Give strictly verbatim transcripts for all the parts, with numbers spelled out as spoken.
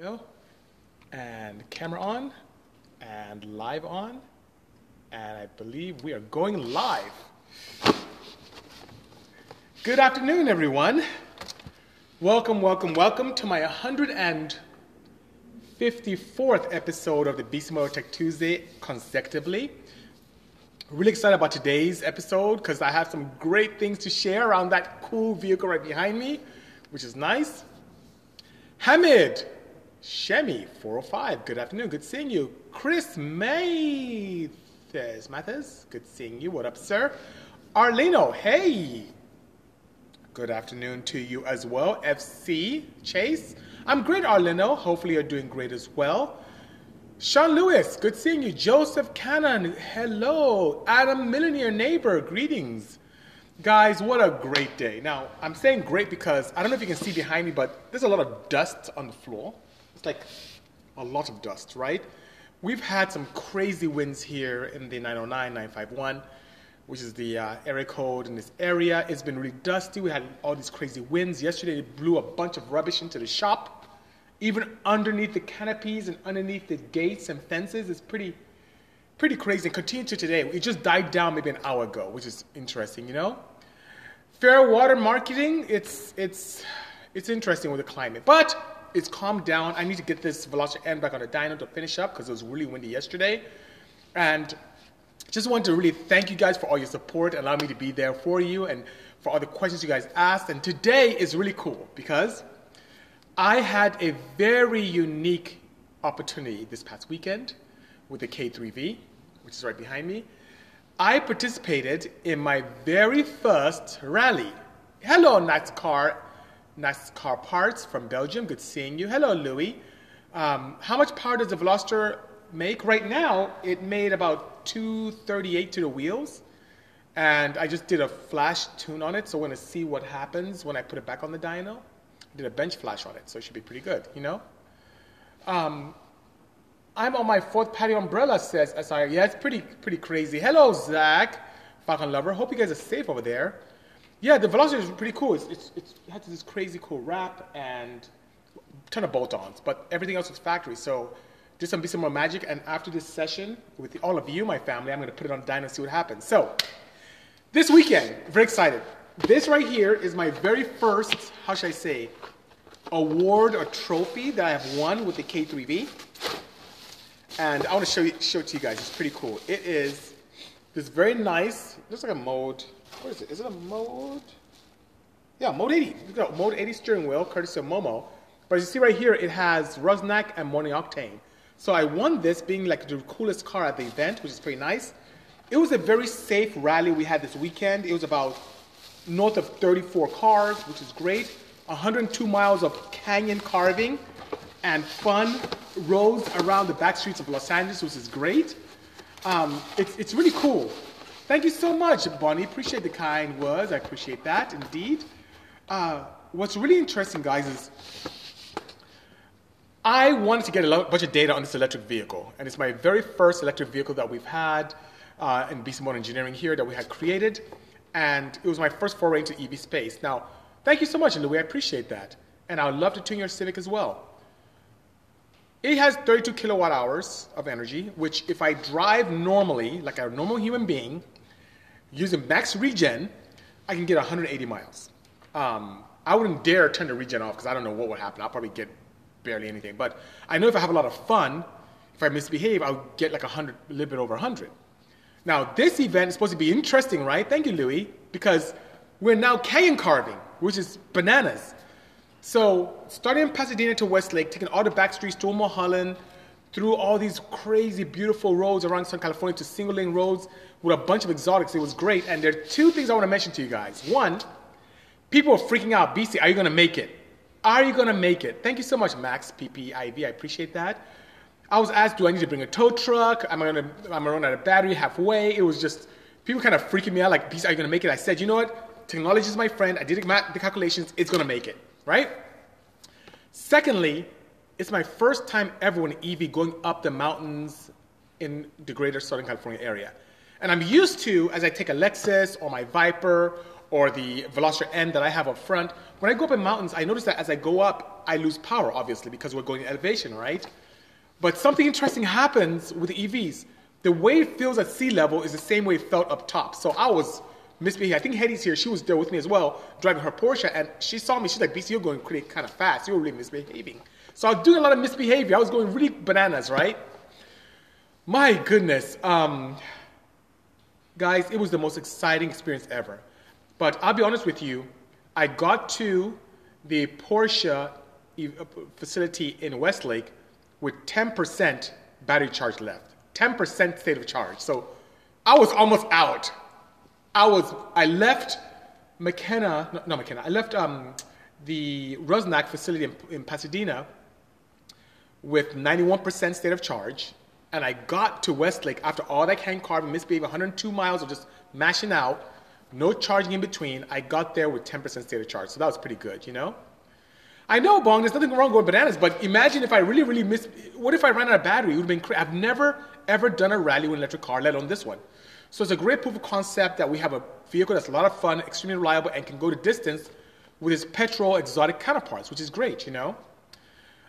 Go, and camera on, and live on, and I believe we are going live. Good afternoon, everyone. Welcome, welcome, welcome to my one hundred fifty-fourth episode of the B C Motor Tech Tuesday consecutively. Really excited about today's episode because I have some great things to share around that cool vehicle right behind me, which is nice. Hamid Shemi, four oh five, good afternoon, good seeing you. Chris Mathis, Mathis, good seeing you, what up, sir? Arlino, hey, good afternoon to you as well. F C Chase, I'm great, Arlino, hopefully you're doing great as well. Sean Lewis, good seeing you. Joseph Cannon, hello. Adam Millionaire Neighbor, greetings. Guys, what a great day. Now, I'm saying great because I don't know if you can see behind me, but there's a lot of dust on the floor. It's like a lot of dust, right? We've had some crazy winds here in the nine oh nine, nine five one, which is the uh, area code in this area. It's been really dusty. We had all these crazy winds. Yesterday, it blew a bunch of rubbish into the shop, even underneath the canopies and underneath the gates and fences. It's pretty, pretty crazy. And continue to today. It just died down maybe an hour ago, which is interesting, you know? Fair water marketing, it's, it's, it's interesting with the climate, but it's calmed down. I need to get this Veloster M back on the dyno to finish up because it was really windy yesterday. And just want to really thank you guys for all your support, allow me to be there for you and for all the questions you guys asked. And today is really cool because I had a very unique opportunity this past weekend with the K three V, which is right behind me. I participated in my very first rally. Hello, NASCAR, NASCAR Parts from Belgium. Good seeing you. Hello, Louis. Um, how much power does the Veloster make? Right now, it made about two thirty-eight to the wheels. And I just did a flash tune on it, so I want to see what happens when I put it back on the dyno. Did a bench flash on it, so it should be pretty good, you know? Um, I'm on my fourth patio umbrella, says S I R. Yeah, it's pretty pretty crazy. Hello, Zach, Falcon Lover. Hope you guys are safe over there. Yeah, the Veloster is pretty cool. It's, it's, it's, it has this crazy cool wrap and a ton of bolt-ons, but everything else was factory. So did some, some more magic, and after this session with the, all of you, my family, I'm going to put it on dyno and see what happens. So this weekend, very excited. This right here is my very first, how should I say, award or trophy that I have won with the K three V. And I want to show, you, show it to you guys. It's pretty cool. It is this very nice, looks like a mode, what is it? Is it a mode? Yeah, mode eighty. Look at that, mode eighty steering wheel, courtesy of Momo. But as you see right here, it has Rosnack and Morning Octane. So I won this being like the coolest car at the event, which is pretty nice. It was a very safe rally we had this weekend. It was about north of thirty-four cars, which is great. one hundred two miles of canyon carving and fun roads around the back streets of Los Angeles, which is great. Um, it's, it's really cool. Thank you so much, Bonnie. Appreciate the kind words. I appreciate that, indeed. Uh, what's really interesting, guys, is I wanted to get a bunch of data on this electric vehicle, and it's my very first electric vehicle that we've had uh, in B C Motor Engineering here that we had created. And it was my first foray into E V space. Now, thank you so much, Louis. I appreciate that. And I would love to tune your Civic as well. It has thirty-two kilowatt hours of energy, which if I drive normally, like a normal human being, using max regen, I can get one hundred eighty miles. Um, I wouldn't dare turn the regen off because I don't know what would happen. I'll probably get barely anything. But I know if I have a lot of fun, if I misbehave, I'll get like one hundred, a little bit over one hundred. Now, this event is supposed to be interesting, right? Thank you, Louis, because we're now canyon carving, which is bananas. So starting in Pasadena to Westlake, taking all the back streets to Mulholland, through all these crazy, beautiful roads around Southern California to single lane roads with a bunch of exotics. It was great. And there are two things I want to mention to you guys. One, people are freaking out. B C, are you going to make it? Are you going to make it? Thank you so much, Max, P P I V. I appreciate that. I was asked, do I need to bring a tow truck? Am I going to am I running out of battery halfway? It was just, people kind of freaking me out, like, are you going to make it? I said, you know what? Technology is my friend. I did the calculations. It's going to make it, right? Secondly, it's my first time ever in E V going up the mountains in the greater Southern California area. And I'm used to, as I take a Lexus or my Viper or the Veloster M that I have up front, when I go up in mountains, I notice that as I go up, I lose power, obviously, because we're going in elevation, right? But something interesting happens with the E Vs. The way it feels at sea level is the same way it felt up top. So I was misbehaving. I think Hetty's here. She was there with me as well, driving her Porsche, and she saw me. She's like, B C, you're going pretty kind of fast. You're really misbehaving. So I was doing a lot of misbehavior. I was going really bananas, right? My goodness. Um, guys, it was the most exciting experience ever. But I'll be honest with you, I got to the Porsche facility in Westlake with ten percent battery charge left, ten percent state of charge. So I was almost out. I was, I left McKenna, no, not McKenna, I left um, the Rosnack facility in, in Pasadena with ninety-one percent state of charge. And I got to Westlake after all that hand carving, misbehaving, one hundred two miles of just mashing out, no charging in between. I got there with ten percent state of charge. So that was pretty good, you know? I know, Bong, there's nothing wrong going bananas, but imagine if I really, really missed, what if I ran out of battery? It would have been crazy. I've never, ever done a rally with an electric car, let alone this one. So it's a great proof of concept that we have a vehicle that's a lot of fun, extremely reliable, and can go to distance with its petrol exotic counterparts, which is great, you know?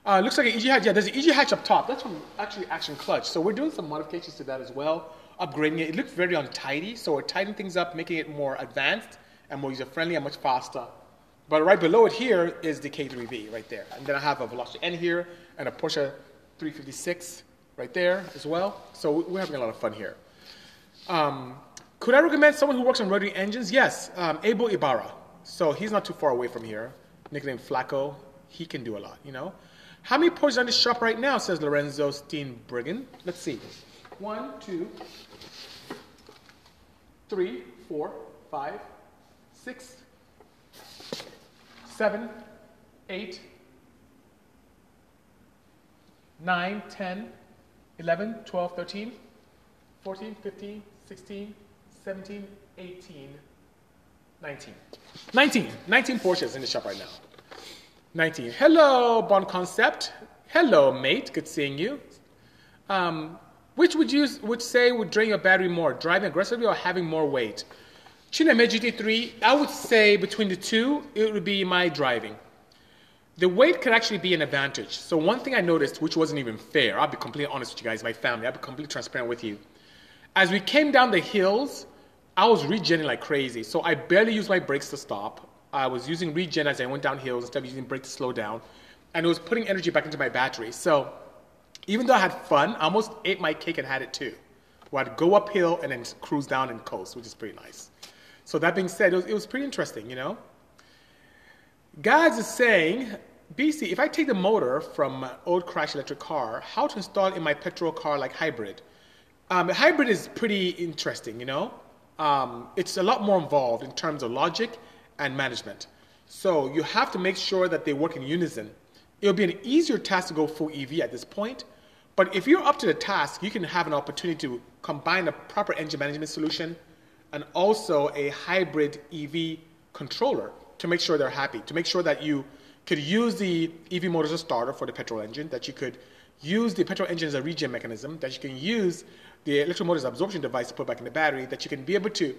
Uh, looks like an E G hatch. Yeah, there's an E G hatch up top. That's from actually Action Clutch. So we're doing some modifications to that as well, upgrading it. It looks very untidy, so we're tidying things up, making it more advanced and more user-friendly and much faster. But right below it here is the K three V right there. And then I have a Veloster N here and a Porsche three fifty-six right there as well. So we're having a lot of fun here. Um, could I recommend someone who works on rotary engines? Yes, um, Abel Ibarra. So he's not too far away from here. Nicknamed Flacco. He can do a lot, you know. How many Porsches are in the shop right now, says Lorenzo Steenbriggen. Let's see. One, two, three, four, five, six, seven, eight, nine, ten, eleven, twelve, thirteen, fourteen, fifteen, sixteen, seventeen, eighteen, nineteen. nineteen. nineteen Porsches in the shop right now. nineteen. Hello, Bon Concept. Hello, mate. Good seeing you. Um, which would you would say would drain your battery more, driving aggressively or having more weight? Chineme G T three, I would say between the two, it would be my driving. The weight could actually be an advantage. So one thing I noticed, which wasn't even fair, I'll be completely honest with you guys, my family, I'll be completely transparent with you. As we came down the hills, I was regenerating like crazy. So I barely used my brakes to stop. I was using regen as I went down hills instead of using brake to slow down. And it was putting energy back into my battery. So even though I had fun, I almost ate my cake and had it too. Where I'd go uphill and then cruise down and coast, which is pretty nice. So that being said, it was, it was pretty interesting, you know. Guys is saying, B C, if I take the motor from my old crash electric car, how to install it in my petrol car like hybrid? Um, hybrid is pretty interesting, you know. Um, it's a lot more involved in terms of logic and management. So you have to make sure that they work in unison. It'll be an easier task to go full E V at this point, but if you're up to the task, you can have an opportunity to combine a proper engine management solution and also a hybrid E V controller to make sure they're happy, to make sure that you could use the E V motor as a starter for the petrol engine, that you could use the petrol engine as a regen mechanism, that you can use the electric motor as an absorption device to put back in the battery, that you can be able to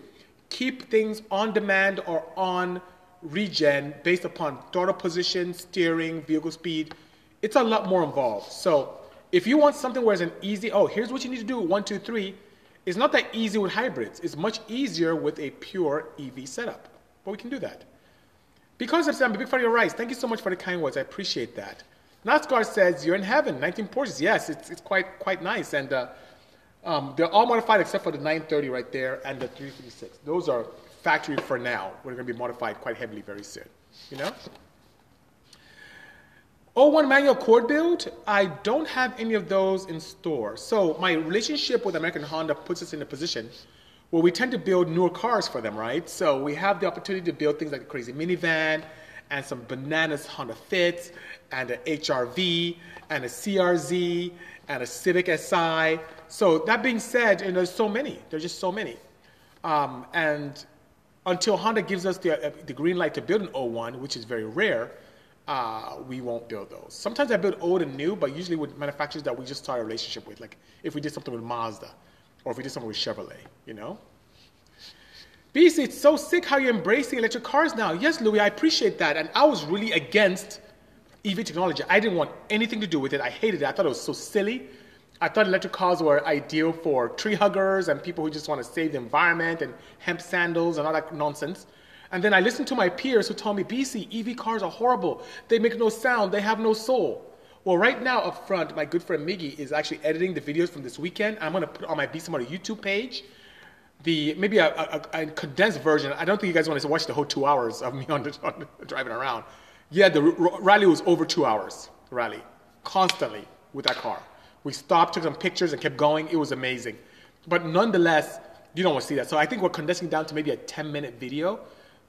keep things on demand or on regen based upon throttle position, steering, vehicle speed. It's a lot more involved. So if you want something where it's an easy, oh, here's what you need to do, one, two, three, it's not that easy with hybrids. It's much easier with a pure E V setup, but we can do that. Because of Sam, big fan of your rice. Thank you so much for the kind words. I appreciate that. Nascar says, you're in heaven, nineteen Porsches. Yes, it's, it's quite quite nice. And uh, um, they're all modified except for the nine thirty right there and the three fifty-six. Those are factory for now. We're going to be modified quite heavily very soon, you know? oh one manual cord build, I don't have any of those in store. So my relationship with American Honda puts us in a position where we tend to build newer cars for them, right? So we have the opportunity to build things like a crazy minivan and some bananas Honda Fits and an H R V and a C R Z and a Civic S I. So that being said, and there's so many. There's just so many. Um, and until Honda gives us the, uh, the green light to build an oh one, which is very rare, Uh, we won't build those. Sometimes I build old and new, but usually with manufacturers that we just started a relationship with, like if we did something with Mazda or if we did something with Chevrolet, you know? B C, it's so sick how you're embracing electric cars now. Yes, Louis, I appreciate that. And I was really against E V technology. I didn't want anything to do with it. I hated it. I thought it was so silly. I thought electric cars were ideal for tree huggers and people who just want to save the environment and hemp sandals and all that nonsense. And then I listened to my peers who told me, B C, E V cars are horrible. They make no sound. They have no soul. Well, right now up front, my good friend Miggy is actually editing the videos from this weekend. I'm going to put it on my B C Motor YouTube page. The, maybe a, a, a condensed version. I don't think you guys want to watch the whole two hours of me on the, on the, driving around. Yeah, the r rally was over two hours, rally, constantly with that car. We stopped, took some pictures, and kept going. It was amazing. But nonetheless, you don't want to see that. So I think we're condensing down to maybe a ten-minute video.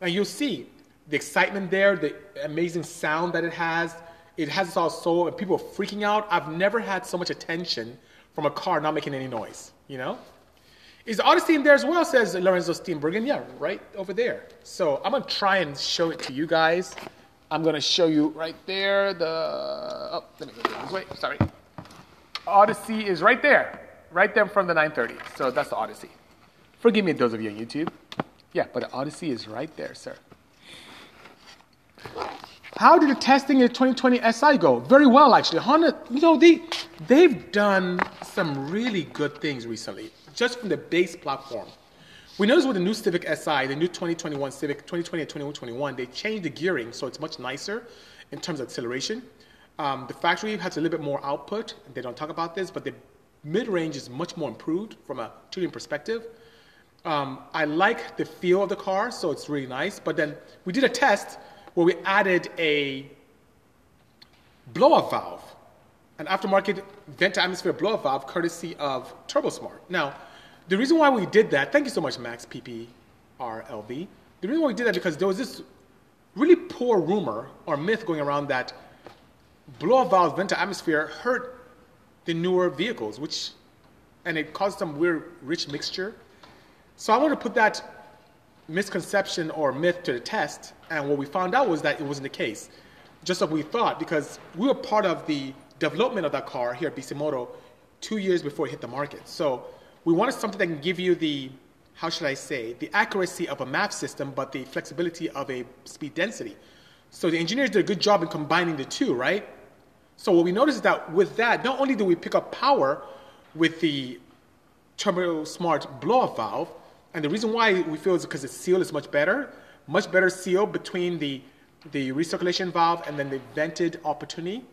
And you'll see the excitement there, the amazing sound that it has. It has us all soul, and people are freaking out. I've never had so much attention from a car not making any noise, you know? Is the Odyssey in there as well, says Lorenzo Steenbergen. Yeah, right over there. So I'm going to try and show it to you guys. I'm going to show you right there. The Oh, let me go this way. Sorry. Odyssey is right there. Right there from the nine thirty. So that's the Odyssey. Forgive me, those of you on YouTube. Yeah, but the Odyssey is right there, sir. How did the testing in the twenty twenty S I go? Very well, actually. Honda, you know, they, they've done some really good things recently, just from the base platform. We noticed with the new Civic S I, the new twenty twenty-one Civic, twenty twenty and twenty-one twenty-one, they changed the gearing, so it's much nicer in terms of acceleration. Um, the factory has a little bit more output. They don't talk about this, but the mid-range is much more improved from a tuning perspective. Um, I like the feel of the car, so it's really nice. But then we did a test where we added a blow-off valve, an aftermarket vent-to-atmosphere blow-off valve courtesy of TurboSmart. Now, the reason why we did that, thank you so much, Max P P R L V. The reason why we did that because there was this really poor rumor or myth going around that blow-off valve vent-to-atmosphere hurt the newer vehicles, which, and it caused some weird rich mixture. So I want to put that misconception or myth to the test, and what we found out was that it wasn't the case, just as we thought, because we were part of the development of that car here at B C Moto two years before it hit the market. So we wanted something that can give you the, how should I say, the accuracy of a map system, but the flexibility of a speed density. So the engineers did a good job in combining the two, right? So what we noticed is that with that, not only do we pick up power with the TurboSmart blow-off valve, and the reason why we feel is because the seal is much better, much better seal between the, the recirculation valve and then the vented opportunity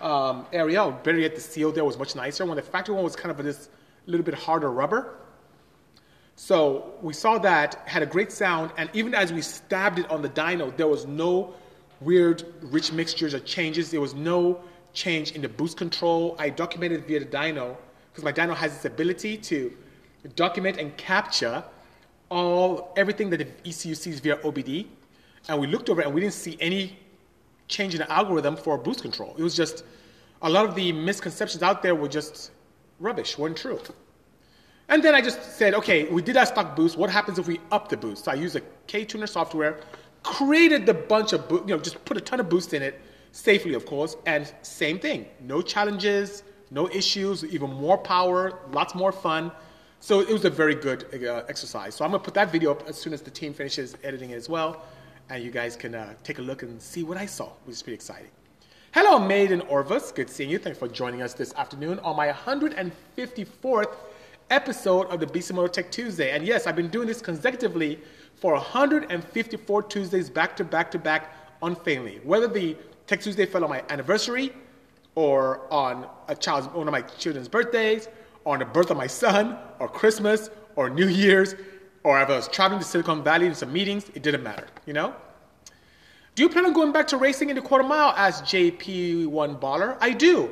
um, area. Better yet, the seal there was much nicer. When the factory one was kind of this little bit harder rubber. So we saw that, had a great sound, and even as we stabbed it on the dyno, there was no weird rich mixtures or changes. There was no change in the boost control. I documented via the dyno, because my dyno has this ability to document and capture all everything that the E C U sees via O B D, and we looked over it and we didn't see any change in the algorithm for boost control. It was just a lot of the misconceptions out there were just rubbish, weren't true. And then I just said, okay, we did our stock boost. What happens if we up the boost? So I used a K-tuner software, created the bunch of, you know, just put a ton of boost in it, safely of course, and same thing. No challenges, no issues, even more power, lots more fun. So it was a very good uh, exercise. So I'm going to put that video up as soon as the team finishes editing it as well. And you guys can uh, take a look and see what I saw, which is pretty exciting. Hello, Maiden Orvis. Good seeing you. Thanks for joining us this afternoon on my one hundred fifty-fourth episode of the B C Motor Tech Tuesday. And yes, I've been doing this consecutively for one hundred fifty-four Tuesdays back to back to back unfailingly. Whether the Tech Tuesday fell on my anniversary or on a child's, one of my children's birthdays, on the birth of my son, or Christmas, or New Year's, or if I was traveling to Silicon Valley in some meetings, it didn't matter, you know? Do you plan on going back to racing in the quarter mile, asked J P one Baller? I do.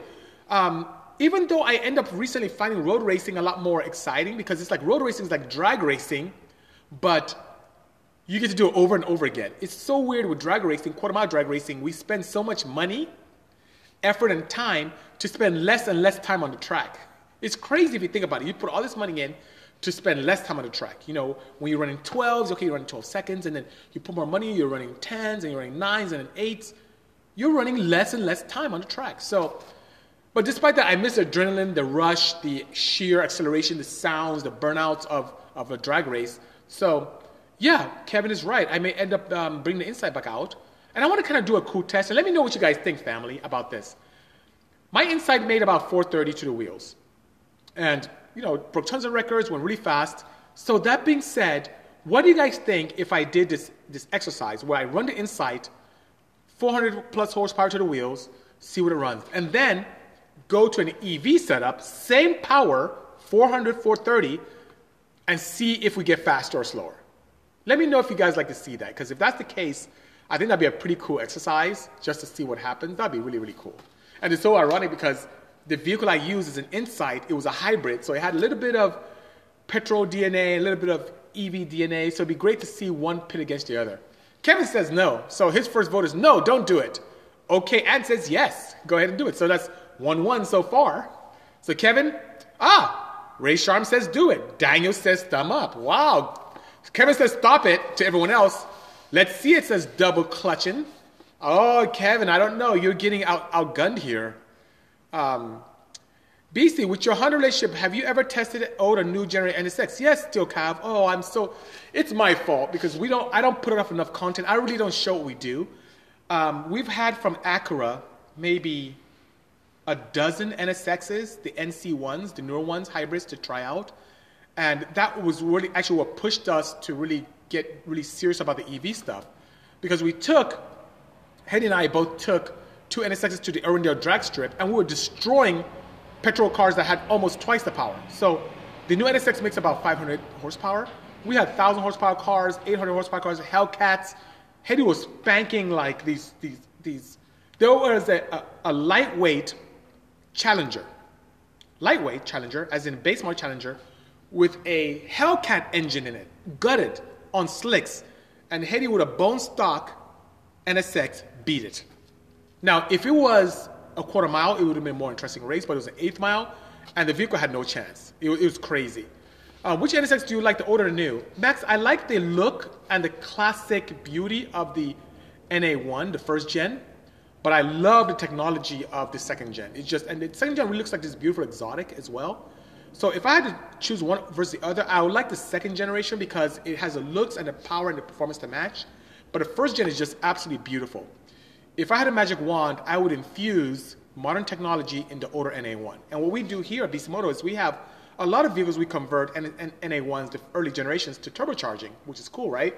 Um, even though I end up recently finding road racing a lot more exciting, because it's like road racing is like drag racing, but you get to do it over and over again. It's so weird with drag racing, quarter mile drag racing, we spend so much money, effort, and time to spend less and less time on the track. It's crazy if you think about it. You put all this money in to spend less time on the track. You know, when you're running twelves, okay, you're running twelve seconds, and then you put more money, you're running tens, and you're running nines, and then eights. You're running less and less time on the track. So, but despite that, I miss the adrenaline, the rush, the sheer acceleration, the sounds, the burnouts of, of a drag race. So Yeah, Kevin is right. I may end up um, bringing the inside back out. And I want to kind of do a cool test. And let me know what you guys think, family, about this. My inside made about four thirty to the wheels. And, you know, broke tons of records, went really fast. So that being said, what do you guys think if I did this, this exercise where I run the inside, four hundred plus horsepower to the wheels, see what it runs. And then go to an E V setup, same power, four hundred, four thirty, and see if we get faster or slower. Let me know if you guys like to see that, because if that's the case, I think that'd be a pretty cool exercise just to see what happens. That'd be really, really cool. And it's so ironic because the vehicle I used is an Insight. It was a hybrid, so it had a little bit of petrol D N A, a little bit of E V D N A, so it'd be great to see one pit against the other. Kevin says no, so his first vote is no, don't do it. Okay, Ant says yes, go ahead and do it. So that's one one so far. So Kevin, ah, Ray Sharm says do it. Daniel says thumb up. Wow. Kevin says stop it to everyone else. Let's see it says double clutching. Oh, Kevin, I don't know. You're getting out, outgunned here. Um, B C, with your Honda relationship, have you ever tested old or new generation N S X? Yes, still Cav. Oh, I'm so... It's my fault because we don't. I don't put enough enough content. I really don't show what we do. Um, we've had from Acura maybe a dozen N S Xs, the N C ones, the newer ones, hybrids to try out. And that was really actually what pushed us to really get really serious about the E V stuff. Because we took, Hedy and I both took two N S Xs to the Irwindale drag strip, and we were destroying petrol cars that had almost twice the power. So the new N S X makes about five hundred horsepower. We had one thousand horsepower cars, eight hundred horsepower cars, Hellcats. Hedy was spanking like these, these, these. There was a, a, a lightweight Challenger, lightweight Challenger, as in base model Challenger, with a Hellcat engine in it, gutted on slicks, and Hedy with a bone stock N S X beat it. Now, if it was a quarter mile, it would have been a more interesting race, but it was an eighth mile, and the vehicle had no chance. It, it was crazy. Uh, which N S X do you like, the old or the new? Max, I like the look and the classic beauty of the N A one, the first gen, but I love the technology of the second gen. It's just, and the second gen really looks like this beautiful exotic as well. So if I had to choose one versus the other, I would like the second generation because it has the looks and the power and the performance to match. But the first gen is just absolutely beautiful. If I had a magic wand, I would infuse modern technology into older N A one. And what we do here at BeastMoto is we have a lot of vehicles we convert and N A ones, the early generations, to turbocharging, which is cool, right?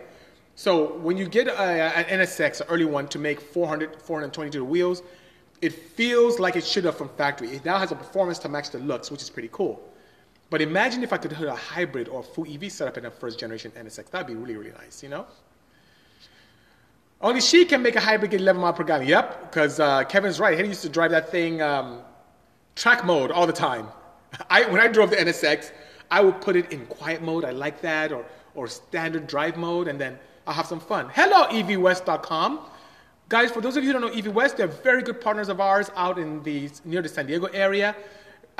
So when you get a, an N S X, an early one, to make four hundred, four twenty to the wheels, it feels like it should have from factory. It now has a performance to match the looks, which is pretty cool. But imagine if I could hit a hybrid or full E V setup in a first-generation N S X. That'd be really, really nice, you know? Only she can make a hybrid get eleven mile per gallon. Yep, because uh, Kevin's right. Hedy used to drive that thing um, track mode all the time. I, when I drove the N S X, I would put it in quiet mode. I like that, or or standard drive mode, and then I'll have some fun. Hello, E V West dot com. Guys, for those of you who don't know E V West, they're very good partners of ours out in the near the San Diego area.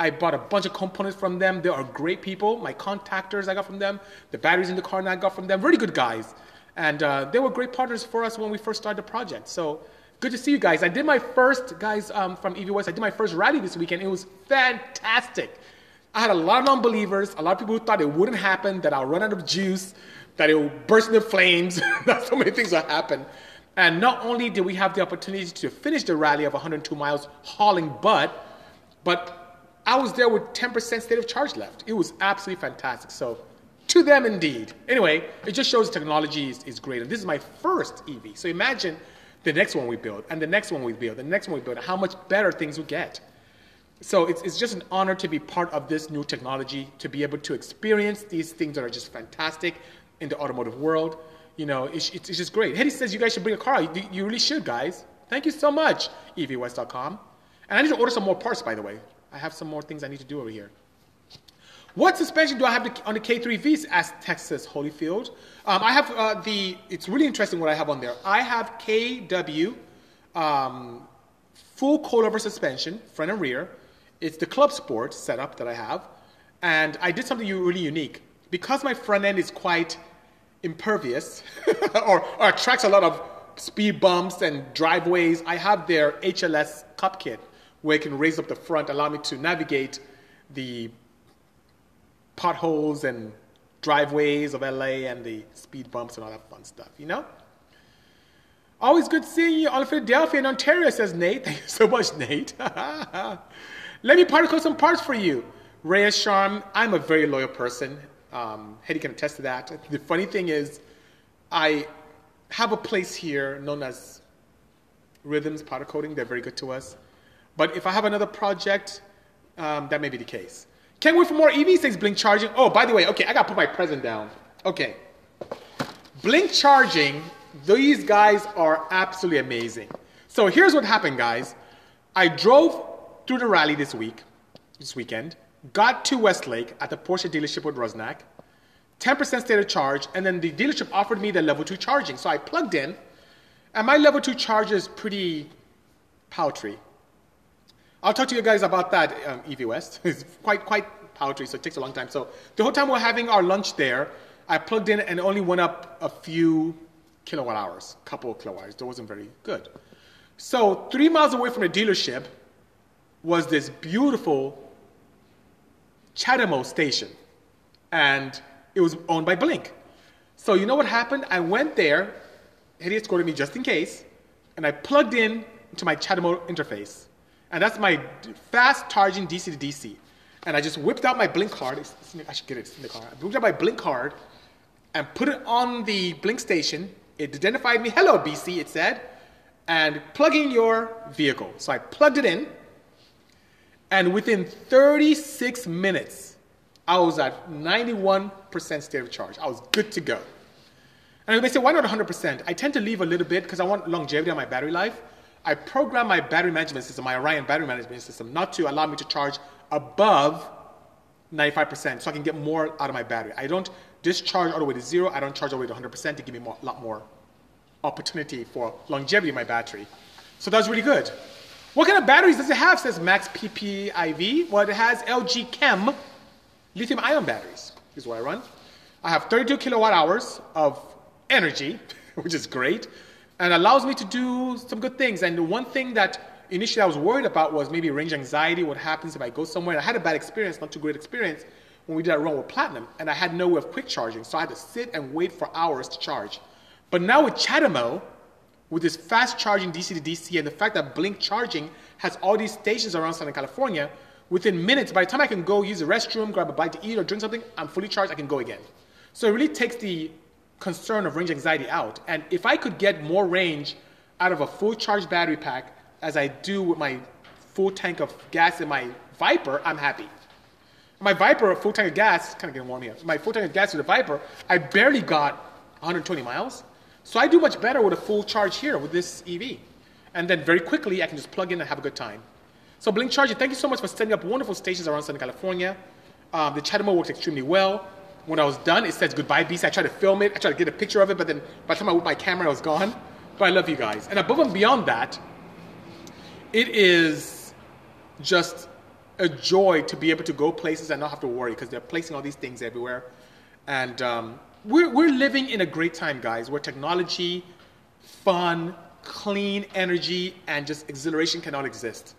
I bought a bunch of components from them. They are great people. My contactors I got from them. The batteries in the car I got from them. Really good guys. And uh, they were great partners for us when we first started the project. So good to see you guys. I did my first, guys um, from E V West, I did my first rally this weekend. It was fantastic. I had a lot of non-believers, a lot of people who thought it wouldn't happen, that I'll run out of juice, that it will burst into flames. So many things will happen. And not only did we have the opportunity to finish the rally of one hundred two miles hauling butt, but I was there with ten percent state of charge left. It was absolutely fantastic. So to them indeed. Anyway, it just shows technology is, is great. And this is my first E V. So imagine the next one we build and the next one we build, the next one we build, and how much better things will get. So it's, it's just an honor to be part of this new technology, to be able to experience these things that are just fantastic in the automotive world. You know, it's, it's, it's just great. Hedy says you guys should bring a car. You, you really should, guys. Thank you so much, E V West dot com. And I need to order some more parts, by the way. I have some more things I need to do over here. What suspension do I have to, on the K three Vs? Asked Texas Holyfield. Um, I have uh, the, it's really interesting what I have on there. I have K W, um, full coilover suspension, front and rear. It's the Club Sport setup that I have. And I did something really unique. Because my front end is quite impervious, or, or attracts a lot of speed bumps and driveways, I have their H L S cup kit, where it can raise up the front, allow me to navigate the potholes and driveways of L A and the speed bumps and all that fun stuff, you know? Always good seeing you on Philadelphia and Ontario, says Nate. Thank you so much, Nate. Let me particle some parts for you. Reyes Charm, I'm a very loyal person. Um, Hedy can attest to that. The funny thing is, I have a place here known as Rhythms Powder Coating. They're very good to us. But if I have another project, um, that may be the case. Can't wait for more E Vs, says Blink Charging. Oh, by the way, okay, I got to put my present down. Okay. Blink Charging, these guys are absolutely amazing. So here's what happened, guys. I drove through the rally this week, this weekend, got to Westlake at the Porsche dealership with Rosnack, ten percent state of charge, and then the dealership offered me the level two charging. So I plugged in, and my level two charger is pretty paltry. I'll talk to you guys about that, um, EVWest. It's quite, quite paltry, so it takes a long time. So the whole time we're having our lunch there, I plugged in and only went up a few kilowatt hours, a couple of kilowatt hours. That wasn't very good. So three miles away from the dealership was this beautiful CHAdeMO station, and it was owned by Blink. So you know what happened? I went there, Hedy escorted me just in case, and I plugged in to my CHAdeMO interface. And that's my fast charging D C to D C. And I just whipped out my Blink card. It's, it's, I should get it, it's in the car. I whipped out my Blink card and put it on the Blink station. It identified me, hello B C, it said, and plug in your vehicle. So I plugged it in, and within thirty-six minutes, I was at ninety-one percent state of charge. I was good to go. And you may say, why not one hundred percent? I tend to leave a little bit because I want longevity on my battery life. I program my battery management system, my Orion battery management system, not to allow me to charge above ninety-five percent so I can get more out of my battery. I don't discharge all the way to zero. I don't charge all the way to one hundred percent to give me a lot more opportunity for longevity in my battery. So that's really good. What kind of batteries does it have, says Max P P I V? Well, it has L G Chem lithium-ion batteries. This is what I run. I have thirty-two kilowatt hours of energy, which is great, and allows me to do some good things. And the one thing that initially I was worried about was maybe range anxiety, what happens if I go somewhere. And I had a bad experience, not too great experience, when we did that run with Platinum, and I had no way of quick charging, so I had to sit and wait for hours to charge. But now with CHAdeMO, with this fast charging D C to D C, and the fact that Blink Charging has all these stations around Southern California, within minutes, by the time I can go use the restroom, grab a bite to eat or drink something, I'm fully charged, I can go again. So it really takes the concern of range anxiety out. And if I could get more range out of a full charged battery pack, as I do with my full tank of gas in my Viper, I'm happy. My Viper, a full tank of gas, kind of getting warm here, my full tank of gas with the Viper, I barely got one hundred twenty miles. So I do much better with a full charge here with this E V. And then very quickly, I can just plug in and have a good time. So Blink Charging, thank you so much for setting up wonderful stations around Southern California. Um, the CHAdeMO works extremely well. When I was done, it says goodbye, B C. I tried to film it. I tried to get a picture of it, but then by the time I whipped my camera, I was gone. But I love you guys. And above and beyond that, it is just a joy to be able to go places and not have to worry because they're placing all these things everywhere. And um, we're, we're living in a great time, guys, where technology, fun, clean energy, and just exhilaration cannot exist.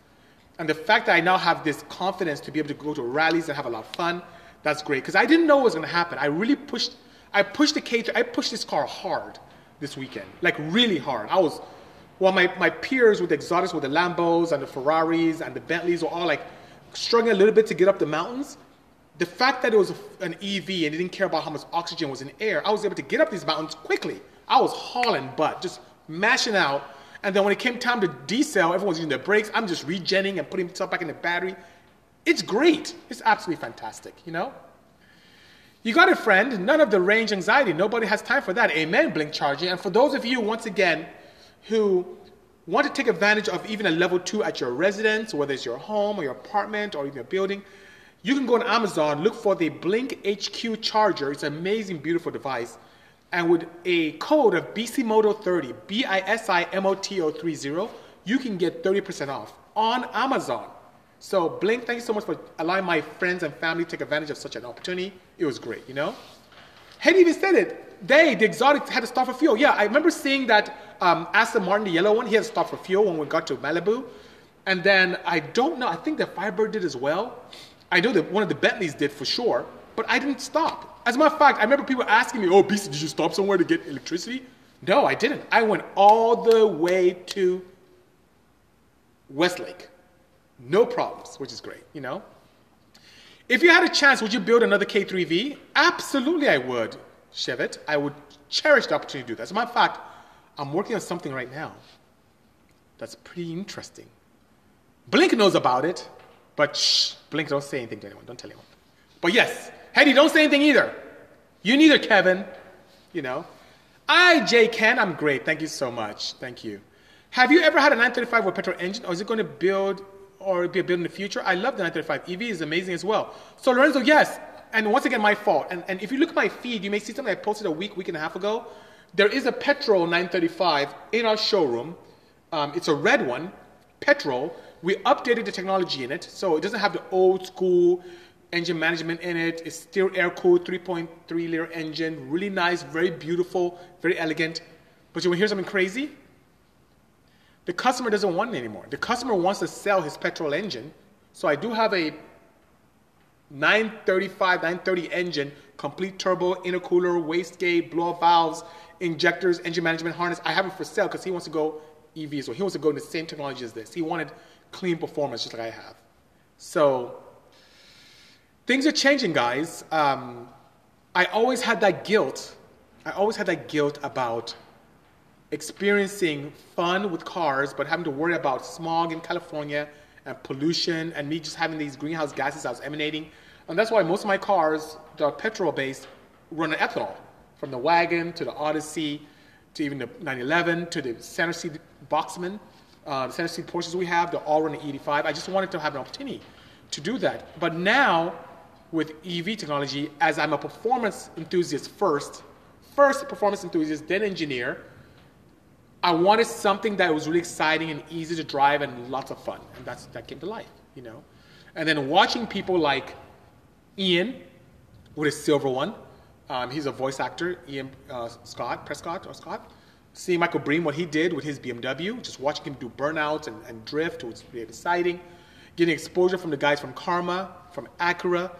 And the fact that I now have this confidence to be able to go to rallies and have a lot of fun, that's great, because I didn't know what was going to happen. I really pushed, I pushed the K three, I pushed this car hard this weekend, like really hard. I was, well, my, my peers with the exotics, with the Lambos and the Ferraris and the Bentleys were all like struggling a little bit to get up the mountains. The fact that it was an E V and it didn't care about how much oxygen was in air, I was able to get up these mountains quickly. I was hauling butt, just mashing out. And then when it came time to decel, everyone's using their brakes. I'm just regenning and putting stuff back in the battery. It's great. It's absolutely fantastic, you know? You got it, friend. None of the range anxiety. Nobody has time for that. Amen, Blink Charging. And for those of you, once again, who want to take advantage of even a level two at your residence, whether it's your home or your apartment or even your building, you can go on Amazon, look for the Blink H Q Charger. It's an amazing, beautiful device. And with a code of B C Moto thirty, B I S I M O T O thirty, you can get thirty percent off on Amazon. So Blink, thank you so much for allowing my friends and family to take advantage of such an opportunity. It was great, you know? Hedy even said it. They, the exotic, had to stop for fuel. Yeah, I remember seeing that um, Aston Martin, the yellow one, he had to stop for fuel when we got to Malibu. And then I don't know, I think the Firebird did as well. I know that one of the Bentleys did for sure. but I didn't stop. As a matter of fact, I remember people asking me, oh, B C, did you stop somewhere to get electricity? No, I didn't. I went all the way to Westlake. No problems, which is great, you know? If you had a chance, would you build another K three V? Absolutely I would, Chevette. I would cherish the opportunity to do that. As a matter of fact, I'm working on something right now that's pretty interesting. Blink knows about it, but shh, Blink, don't say anything to anyone. Don't tell anyone. But yes, Hedy, don't say anything either. You neither, Kevin. You know. I, Jay Ken, I'm great. Thank you so much. Thank you. Have you ever had a nine thirty-five with petrol engine, or is it going to build or be a build in the future? I love the nine thirty-five. E V is amazing as well. So, Lorenzo, yes. And once again, my fault. And, and if you look at my feed, you may see something I posted a week, week and a half ago. There is a petrol nine thirty-five in our showroom. Um, it's a red one, petrol. We updated the technology in it, so it doesn't have the old school engine management in it. It's still air-cooled, three point three liter engine, really nice, very beautiful, very elegant. But you want to hear something crazy? The customer doesn't want it anymore. The customer wants to sell his petrol engine, so I do have a nine thirty-five, nine thirty engine, complete turbo, intercooler, wastegate, blow-off valves, injectors, engine management harness. I have it for sale because he wants to go E V, so he wants to go in the same technology as this. He wanted clean performance just like I have. So things are changing, guys. Um, I always had that guilt. I always had that guilt about experiencing fun with cars, but having to worry about smog in California and pollution and me just having these greenhouse gases I was emanating. And that's why most of my cars that are petrol-based run on ethanol, from the Wagon to the Odyssey to even the nine eleven to the center seat Boxman. Uh, the center seat Porsches we have, they're all running E D five. I just wanted to have an opportunity to do that. But now, with E V technology, as I'm a performance enthusiast first, first performance enthusiast, then engineer, I wanted something that was really exciting and easy to drive and lots of fun. And that's, that came to life, you know. And then watching people like Ian with his silver one, um, he's a voice actor, Ian uh, Scott, Prescott or Scott, seeing Michael Breen, what he did with his B M W, just watching him do burnouts and, and drift, which was really exciting. Getting exposure from the guys from Karma, from Acura.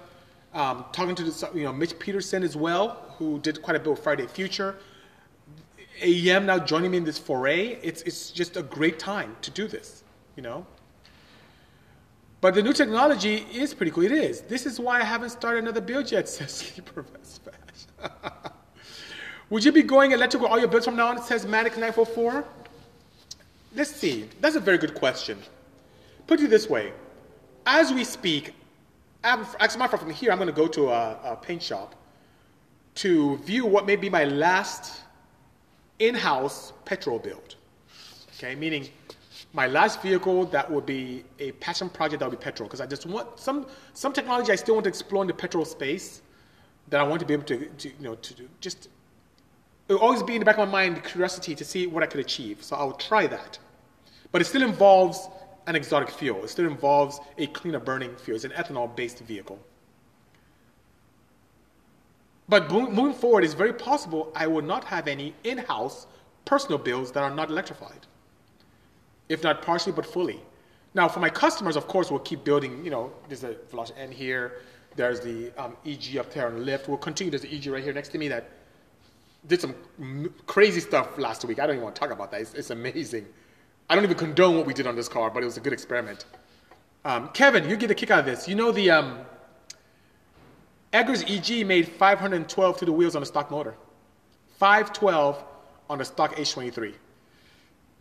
Um, talking to the, you know, Mitch Peterson as well, who did quite a bit with Friday Future. A E M now joining me in this foray. It's, it's just a great time to do this, you know. But the new technology is pretty cool. It is. This is why I haven't started another build yet, says Sleeper Vest Bash. Would you be going electrical all your builds from now on? It says Matic nine forty-four. Let's see. That's a very good question. Put it this way. As we speak, actually, from here, I'm going to go to a, a paint shop to view what may be my last in-house petrol build. Okay, meaning my last vehicle that would be a passion project that would be petrol, because I just want some, some technology I still want to explore in the petrol space that I want to be able to, to you know, to do just... It would always be in the back of my mind the curiosity to see what I could achieve. So I would try that. But it still involves an exotic fuel. It still involves a cleaner burning fuel. It's an ethanol-based vehicle. But moving forward, it's very possible I will not have any in-house personal builds that are not electrified. If not partially, but fully. Now, for my customers, of course, we'll keep building. You know, there's a Veloster N here. There's the um, E G up there on the left. We'll continue. There's the E G right here next to me that did some crazy stuff last week. I don't even want to talk about that. It's, it's amazing. I don't even condone what we did on this car, but it was a good experiment. Um, Kevin, you get a kick out of this. You know the um, Edgar's E G made five hundred twelve to the wheels on a stock motor. five twelve on a stock H twenty-three.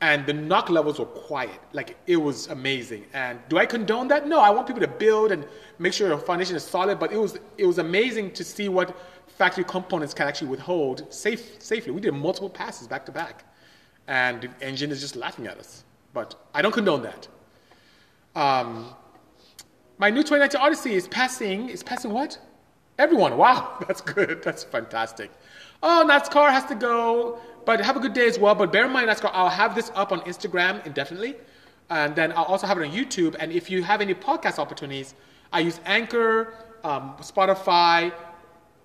And the knock levels were quiet. Like, it was amazing. And do I condone that? No, I want people to build and make sure your foundation is solid, but it was, it was amazing to see what factory components can actually withhold safe, safely. We did multiple passes back to back, and the engine is just laughing at us. But I don't condone that. Um, my new twenty nineteen Odyssey is passing. Is passing what? Everyone. Wow, that's good. That's fantastic. Oh, NASCAR has to go. But have a good day as well. But bear in mind, NASCAR, I'll have this up on Instagram indefinitely, and then I'll also have it on YouTube. And if you have any podcast opportunities, I use Anchor, um, Spotify.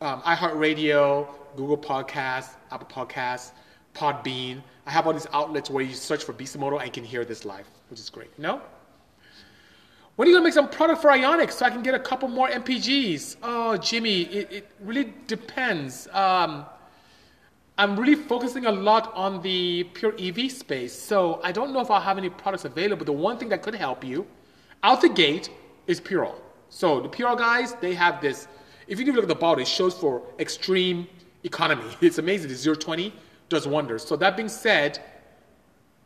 Um, iHeartRadio, Google Podcasts, Apple Podcasts, Podbean. I have all these outlets where you search for BeastMoto and can hear this live, which is great. You know? When are you going to make some product for Ioniq so I can get a couple more M P Gs? Oh, Jimmy, it, it really depends. Um, I'm really focusing a lot on the pure E V space, so I don't know if I'll have any products available. The one thing that could help you out the gate is Purell. So the Purell guys, they have this. If you do look at the bottle, it shows for extreme economy. It's amazing. The zero twenty does wonders. So that being said,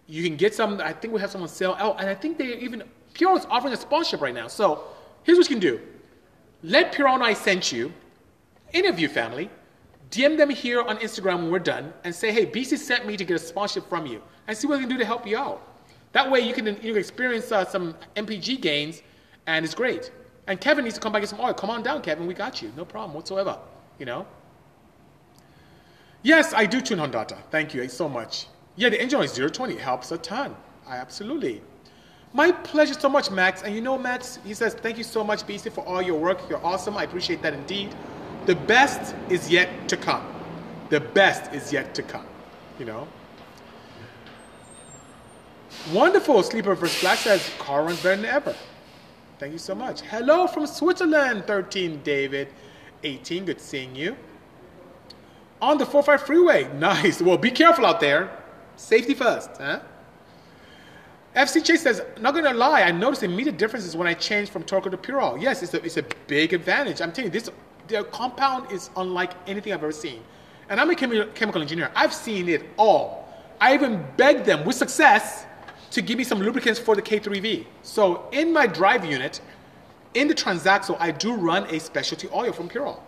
you can get some. I think we have some on sale. Oh, and I think they even... Purell is offering a sponsorship right now. So here's what you can do. Let Purell and I sent you, interview family, D M them here on Instagram when we're done, and say, hey, B C sent me to get a sponsorship from you, and see what we can do to help you out. That way you can, you can experience uh, some M P G gains, and it's great. And Kevin needs to come back and get some oil. Come on down, Kevin. We got you. No problem whatsoever. You know? Yes, I do tune Honda. Thank you so much. Yeah, the engine on zero twenty helps a ton. I absolutely... My pleasure so much, Max. And you know, Max, he says, thank you so much, B C, for all your work. You're awesome. I appreciate that indeed. The best is yet to come. The best is yet to come, you know? Wonderful. Sleeper versus. Black says, car runs better than ever. Thank you so much. Hello from Switzerland, thirteen, David. eighteen, good seeing you. On the four five freeway. Nice. Well, be careful out there. Safety first, huh? F C Chase says, not going to lie, I noticed immediate differences when I changed from Torco to Purell. Yes, it's a, it's a big advantage. I'm telling you, this the compound is unlike anything I've ever seen. And I'm a chemi chemical engineer. I've seen it all. I even begged them with success to give me some lubricants for the K three V. So in my drive unit, in the Transaxle, I do run a specialty oil from Purell.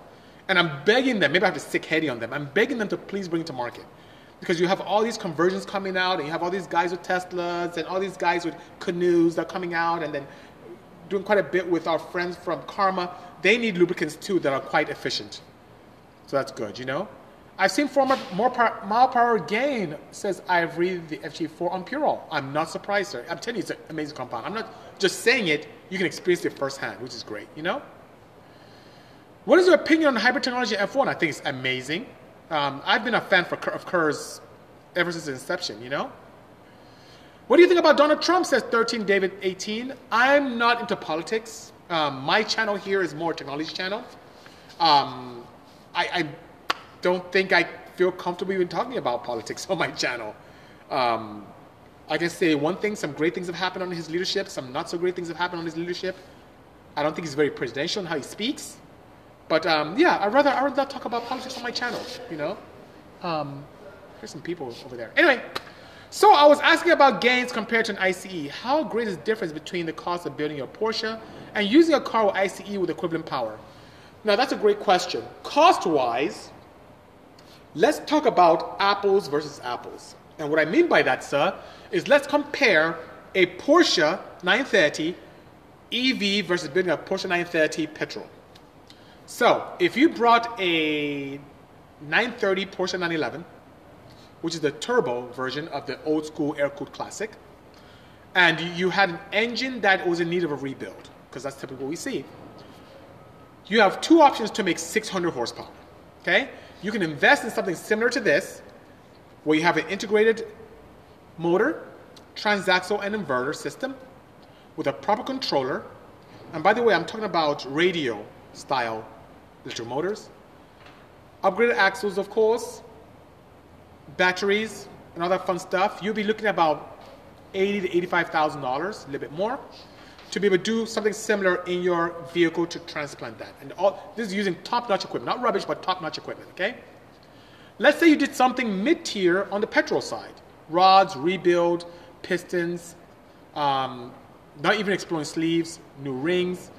And I'm begging them, maybe I have to stick heady on them, I'm begging them to please bring it to market. Because you have all these conversions coming out, and you have all these guys with Teslas, and all these guys with canoes that are coming out, and then doing quite a bit with our friends from Karma. They need lubricants too that are quite efficient. So that's good, you know? I've seen four more power, mile per hour gain, says Ivory, the F G four on Purell. I'm not surprised, sir. I'm telling you, it's an amazing compound. I'm not just saying it, you can experience it firsthand, which is great, you know? What is your opinion on hybrid technology F one? I think it's amazing. Um, I've been a fan for, of Kerr's ever since inception, you know? What do you think about Donald Trump, says thirteen, David, eighteen. I'm not into politics. Um, my channel here is more a technology channel. Um, I, I don't think I feel comfortable even talking about politics on my channel. Um, I can say one thing, some great things have happened under his leadership, some not so great things have happened under his leadership. I don't think he's very presidential in how he speaks. But um, yeah, I'd rather, I'd rather talk about politics on my channel, you know? Um, there's some people over there. Anyway, so I was asking about gains compared to an I C E. How great is the difference between the cost of building a Porsche and using a car with I C E with equivalent power? Now, that's a great question. Cost-wise, let's talk about apples versus apples. And what I mean by that, sir, is let's compare a Porsche nine thirty E V versus building a Porsche nine thirty petrol. So, if you brought a nine thirty Porsche nine eleven, which is the turbo version of the old school air-cooled classic, and you had an engine that was in need of a rebuild, because that's typically what we see, you have two options to make six hundred horsepower, okay? You can invest in something similar to this, where you have an integrated motor, transaxle, and inverter system with a proper controller. And by the way, I'm talking about radio style electric motors, upgraded axles, of course, batteries, and all that fun stuff. You'll be looking at about eighty to eighty-five thousand dollars, a little bit more, to be able to do something similar in your vehicle to transplant that. And all this is using top-notch equipment, not rubbish, but top-notch equipment. Okay. Let's say you did something mid-tier on the petrol side: rods, rebuild, pistons, um, not even exploring sleeves, new rings,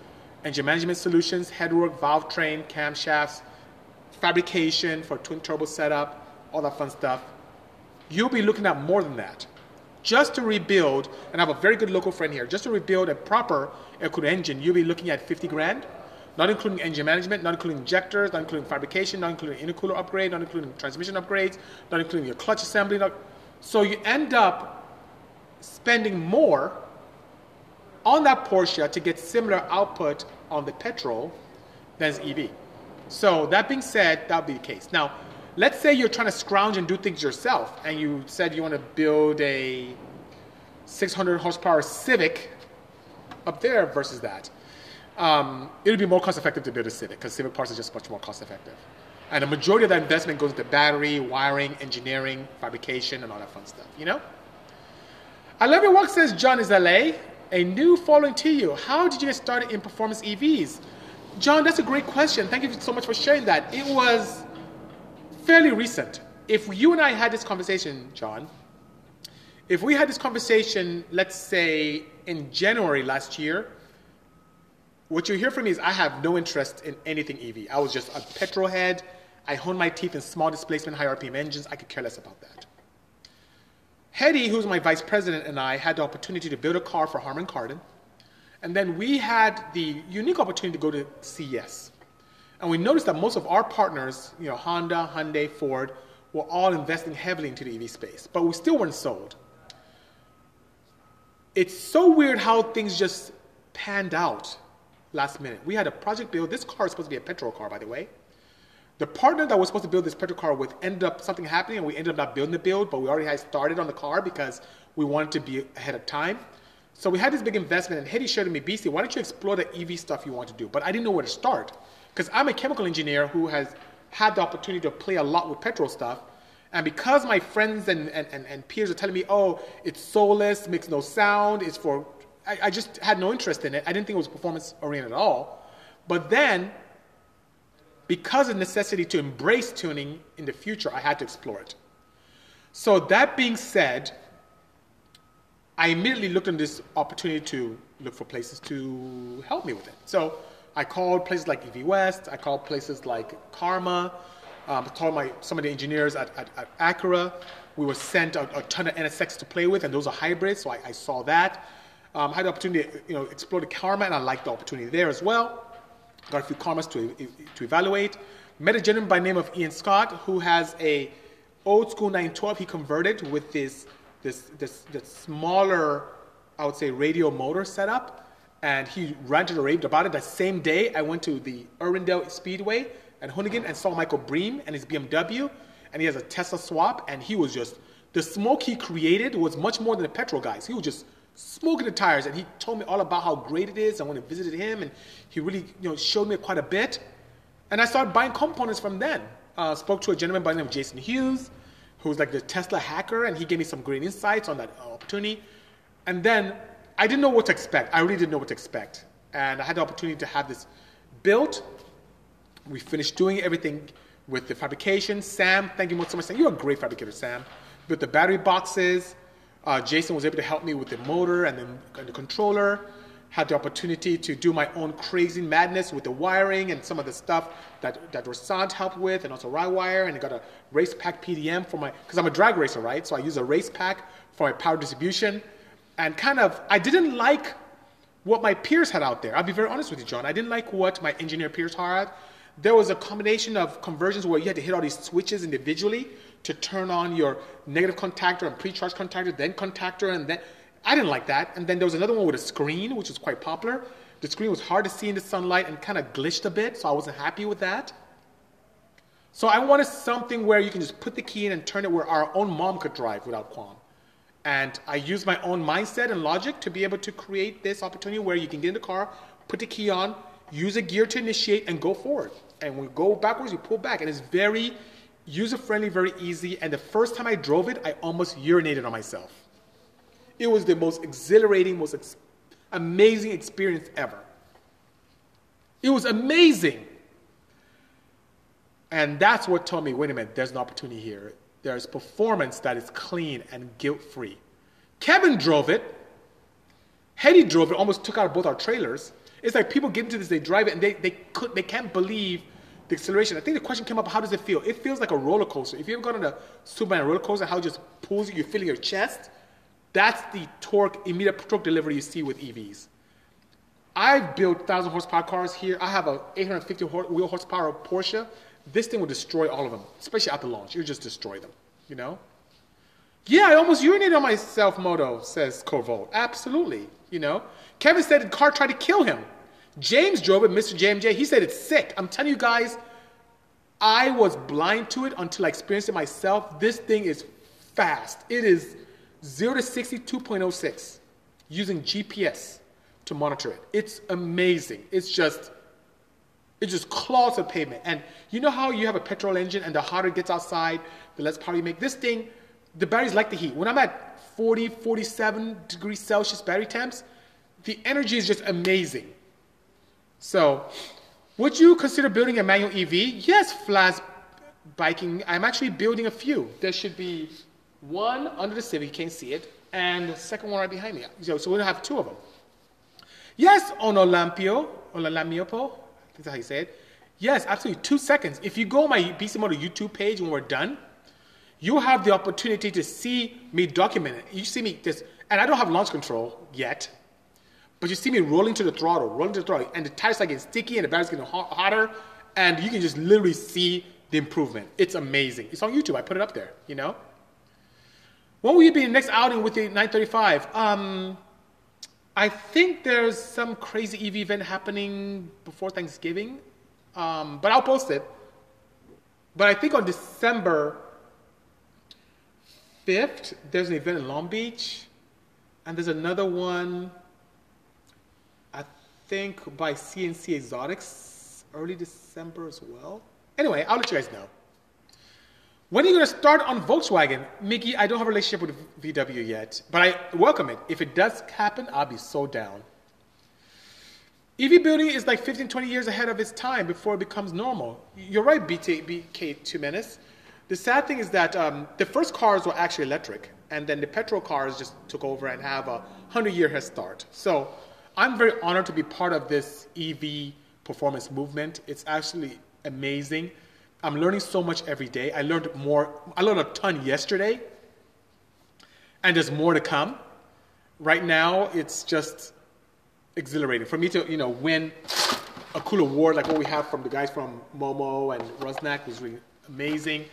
engine management solutions, headwork, valve train, camshafts, fabrication for twin turbo setup, all that fun stuff. You'll be looking at more than that. Just to rebuild, and I have a very good local friend here, just to rebuild a proper air-cooled engine, you'll be looking at fifty grand, not including engine management, not including injectors, not including fabrication, not including intercooler upgrade, not including transmission upgrades, not including your clutch assembly. Not... So you end up spending more on that Porsche to get similar output on the petrol than is E V. So that being said, that would be the case. Now, let's say you're trying to scrounge and do things yourself, and you said you want to build a six hundred horsepower Civic up there versus that. Um, it would be more cost effective to build a Civic because Civic parts are just much more cost effective. And the majority of that investment goes into battery, wiring, engineering, fabrication, and all that fun stuff, you know? eleven Walk says, John is L A, a new following to you. How did you get started in performance E Vs? John, that's a great question. Thank you so much for sharing that. It was fairly recent. If you and I had this conversation, John, if we had this conversation, let's say, in January last year, what you hear from me is I have no interest in anything E V. I was just a petrol head. I honed my teeth in small displacement, high R P M engines. I could care less about that. Hedy, who's my vice president, and I had the opportunity to build a car for Harman Kardon. And then we had the unique opportunity to go to C E S. And we noticed that most of our partners, you know, Honda, Hyundai, Ford, were all investing heavily into the E V space. But we still weren't sold. It's so weird how things just panned out. Last minute. We had a project build. This car is supposed to be a petrol car, by the way. The partner that was supposed to build this petrol car with ended up something happening, and we ended up not building the build, but we already had started on the car because we wanted to be ahead of time. So we had this big investment, and Hedy shared with me, B C, why don't you explore the E V stuff you want to do? But I didn't know where to start because I'm a chemical engineer who has had the opportunity to play a lot with petrol stuff. And because my friends and, and, and, and peers are telling me, oh, it's soulless, makes no sound, it's for... I, I just had no interest in it. I didn't think it was performance-oriented at all. But then, because of necessity to embrace tuning in the future, I had to explore it. So that being said, I immediately looked at this opportunity to look for places to help me with it. So I called places like E V West. I called places like Karma. Um, I called my, some of the engineers at, at, at Acura. We were sent a, a ton of N S X to play with, and those are hybrids, so I, I saw that. Um, I had the opportunity to you know, explore the Karma, and I liked the opportunity there as well. Got a few Karmas to, to evaluate. Met a gentleman by the name of Ian Scott, who has a old school nine twelve he converted with this, this, this, this smaller, I would say, radio motor setup. And he ranted and raved about it. That same day, I went to the Irwindale Speedway and Hoonigan and saw Michael Bream and his B M W. And he has a Tesla swap. And he was just, the smoke he created was much more than the petrol guys. He was just smoking the tires, and he told me all about how great it is. I went and visited him, and he really, you know, showed me quite a bit. And I started buying components from then. Uh, spoke to a gentleman by the name of Jason Hughes, who's like the Tesla hacker, and he gave me some great insights on that opportunity. And then I didn't know what to expect. I really didn't know what to expect. And I had the opportunity to have this built. We finished doing everything with the fabrication. Sam, thank you so much. You're a great fabricator, Sam. Built the battery boxes. Uh, Jason was able to help me with the motor and the, and the controller. Had the opportunity to do my own crazy madness with the wiring and some of the stuff that, that Rosnack helped with, and also ride wire. And I got a race pack P D M for my, because I'm a drag racer, right? So I use a race pack for my power distribution. And kind of, I didn't like what my peers had out there. I'll be very honest with you, John. I didn't like what my engineer peers had. There was a combination of conversions where you had to hit all these switches individually to turn on your negative contactor and pre-charge contactor, then contactor, and then... I didn't like that. And then there was another one with a screen, which was quite popular. The screen was hard to see in the sunlight and kind of glitched a bit, so I wasn't happy with that. So I wanted something where you can just put the key in and turn it where our own mom could drive without qualm. And I used my own mindset and logic to be able to create this opportunity where you can get in the car, put the key on, use a gear to initiate, and go forward. And when you go backwards, you pull back. And it's very user-friendly, very easy. And the first time I drove it, I almost urinated on myself. It was the most exhilarating, most ex- amazing experience ever. It was amazing. And that's what told me, wait a minute, there's an opportunity here. There's performance that is clean and guilt-free. Kevin drove it. Hedy drove it, almost took out both our trailers. It's like people get into this, they drive it, and they, they, could, they can't believe the acceleration. I think the question came up, how does it feel? It feels like a roller coaster. If you ever gone on a Superman roller coaster, how it just pulls you, you feel your chest, that's the torque, immediate torque delivery you see with E Vs. I've built one thousand horsepower cars here. I have a eight hundred fifty wheel horsepower Porsche. This thing will destroy all of them, especially at the launch. It'll just destroy them, you know? Yeah, I almost urinated on myself, Moto, says Corvo. Absolutely, you know? Kevin said the car tried to kill him. James drove it, Mister J M J. He said it's sick. I'm telling you guys, I was blind to it until I experienced it myself. This thing is fast. It is zero to sixty, two point oh six, using G P S to monitor it. It's amazing. It's just, it just claws a pavement. And you know how you have a petrol engine and the hotter it gets outside, the less power you make? This thing, the batteries like the heat. When I'm at forty, forty-seven degrees Celsius battery temps, the energy is just amazing. So, would you consider building a manual E V? Yes, Flash Biking. I'm actually building a few. There should be one under the Civic, you can't see it, and the second one right behind me. So, so we'll have two of them. Yes, Onolampio, Onolamiopo, I think that's how you say it. Yes, absolutely, two seconds. If you go on my B C Motor YouTube page when we're done, you'll have the opportunity to see me document it. You see me this, and I don't have launch control yet, but you see me rolling to the throttle, rolling to the throttle, and the tires are getting sticky and the battery's getting hot, hotter, and you can just literally see the improvement. It's amazing. It's on YouTube. I put it up there, you know? When will you be in the next outing with the nine thirty-five? Um, I think there's some crazy E V event happening before Thanksgiving, um, but I'll post it. But I think on December fifth, there's an event in Long Beach, and there's another one think by C N C Exotics early December as well. Anyway, I'll let you guys know. When are you going to start on Volkswagen? Mickey, I don't have a relationship with V W yet, but I welcome it. If it does happen, I'll be so down. E V building is like fifteen, twenty years ahead of its time before it becomes normal. You're right, B K two Menace. The sad thing is that um, the first cars were actually electric, and then the petrol cars just took over and have a hundred-year head start. So I'm very honored to be part of this E V performance movement. It's actually amazing. I'm learning so much every day. I learned more. I learned a ton yesterday, and there's more to come. Right now, it's just exhilarating for me to, you know, win a cool award like what we have from the guys from Momo and Rosnack was really amazing.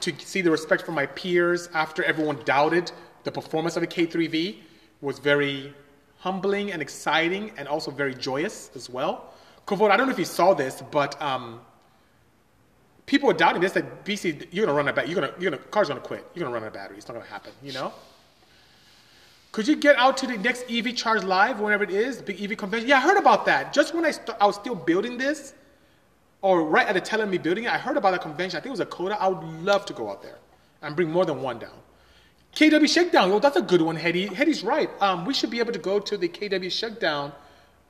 To see the respect from my peers after everyone doubted the performance of the K three V was very humbling and exciting, and also very joyous as well. Kovold, I don't know if you saw this, but um, people are doubting this. Like B C, you're gonna run out of battery. You're gonna, you're gonna, car's gonna quit. You're gonna run out of battery. It's not gonna happen. You know. Could you get out to the next E V Charge Live whenever it is, the big E V convention? Yeah, I heard about that. Just when I, I was still building this, or right at the tail end of me building it, I heard about that convention. I think it was a Coda. I would love to go out there and bring more than one down. K W Shakedown, oh, that's a good one, Hedy. Hedy's right. Um, we should be able to go to the K W Shakedown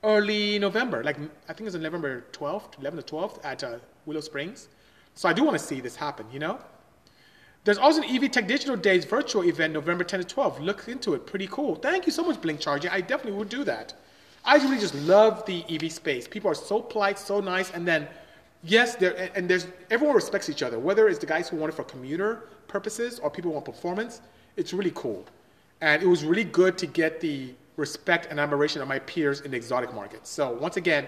early November. Like, I think it's November twelfth, eleventh or twelfth at uh, Willow Springs. So I do want to see this happen, you know? There's also an E V Tech Digital Days virtual event November tenth to twelfth. Look into it. Pretty cool. Thank you so much, Blink Charging. I definitely would do that. I really just love the E V space. People are so polite, so nice, and then, yes, there and there's everyone respects each other, whether it's the guys who want it for commuter purposes or people who want performance. It's really cool. And it was really good to get the respect and admiration of my peers in the exotic market. So once again,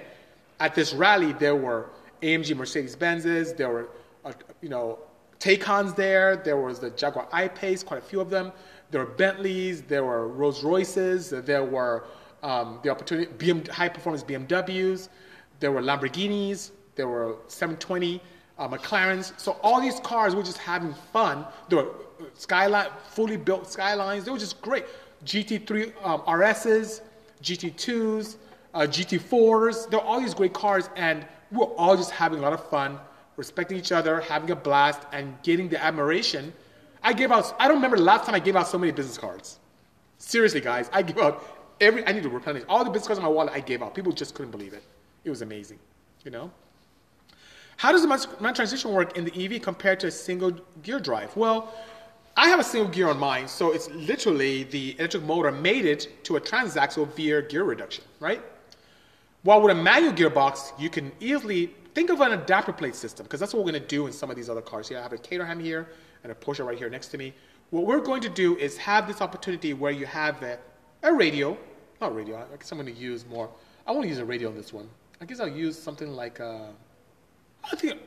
at this rally, there were A M G Mercedes-Benzes, there were, uh, you know, Taycons there, there was the Jaguar I-Pace, quite a few of them. There were Bentleys, there were Rolls-Royces, there were um, the opportunity, B M, high-performance B M Ws, there were Lamborghinis, there were seven twenty, uh, McLarens. So all these cars were just having fun. There were Skyline, fully built Skylines. They were just great. G T three um, R Ss, G T twos, uh, G T fours. There were all these great cars, and we were all just having a lot of fun, respecting each other, having a blast, and getting the admiration. I gave out, I don't remember the last time I gave out so many business cards. Seriously, guys, I gave out every, I need to replenish. All the business cards in my wallet I gave out. People just couldn't believe it. It was amazing, you know? How does the transition work in the E V compared to a single gear drive? Well, I have a single gear on mine, so it's literally the electric motor mated to a transaxle via gear reduction, right? While with a manual gearbox, you can easily think of an adapter plate system, because that's what we're going to do in some of these other cars. Here, I have a Caterham here and a Porsche right here next to me. What we're going to do is have this opportunity where you have a, a radio, not radio, I guess I'm going to use more, I won't use a radio on this one. I guess I'll use something like a, I think,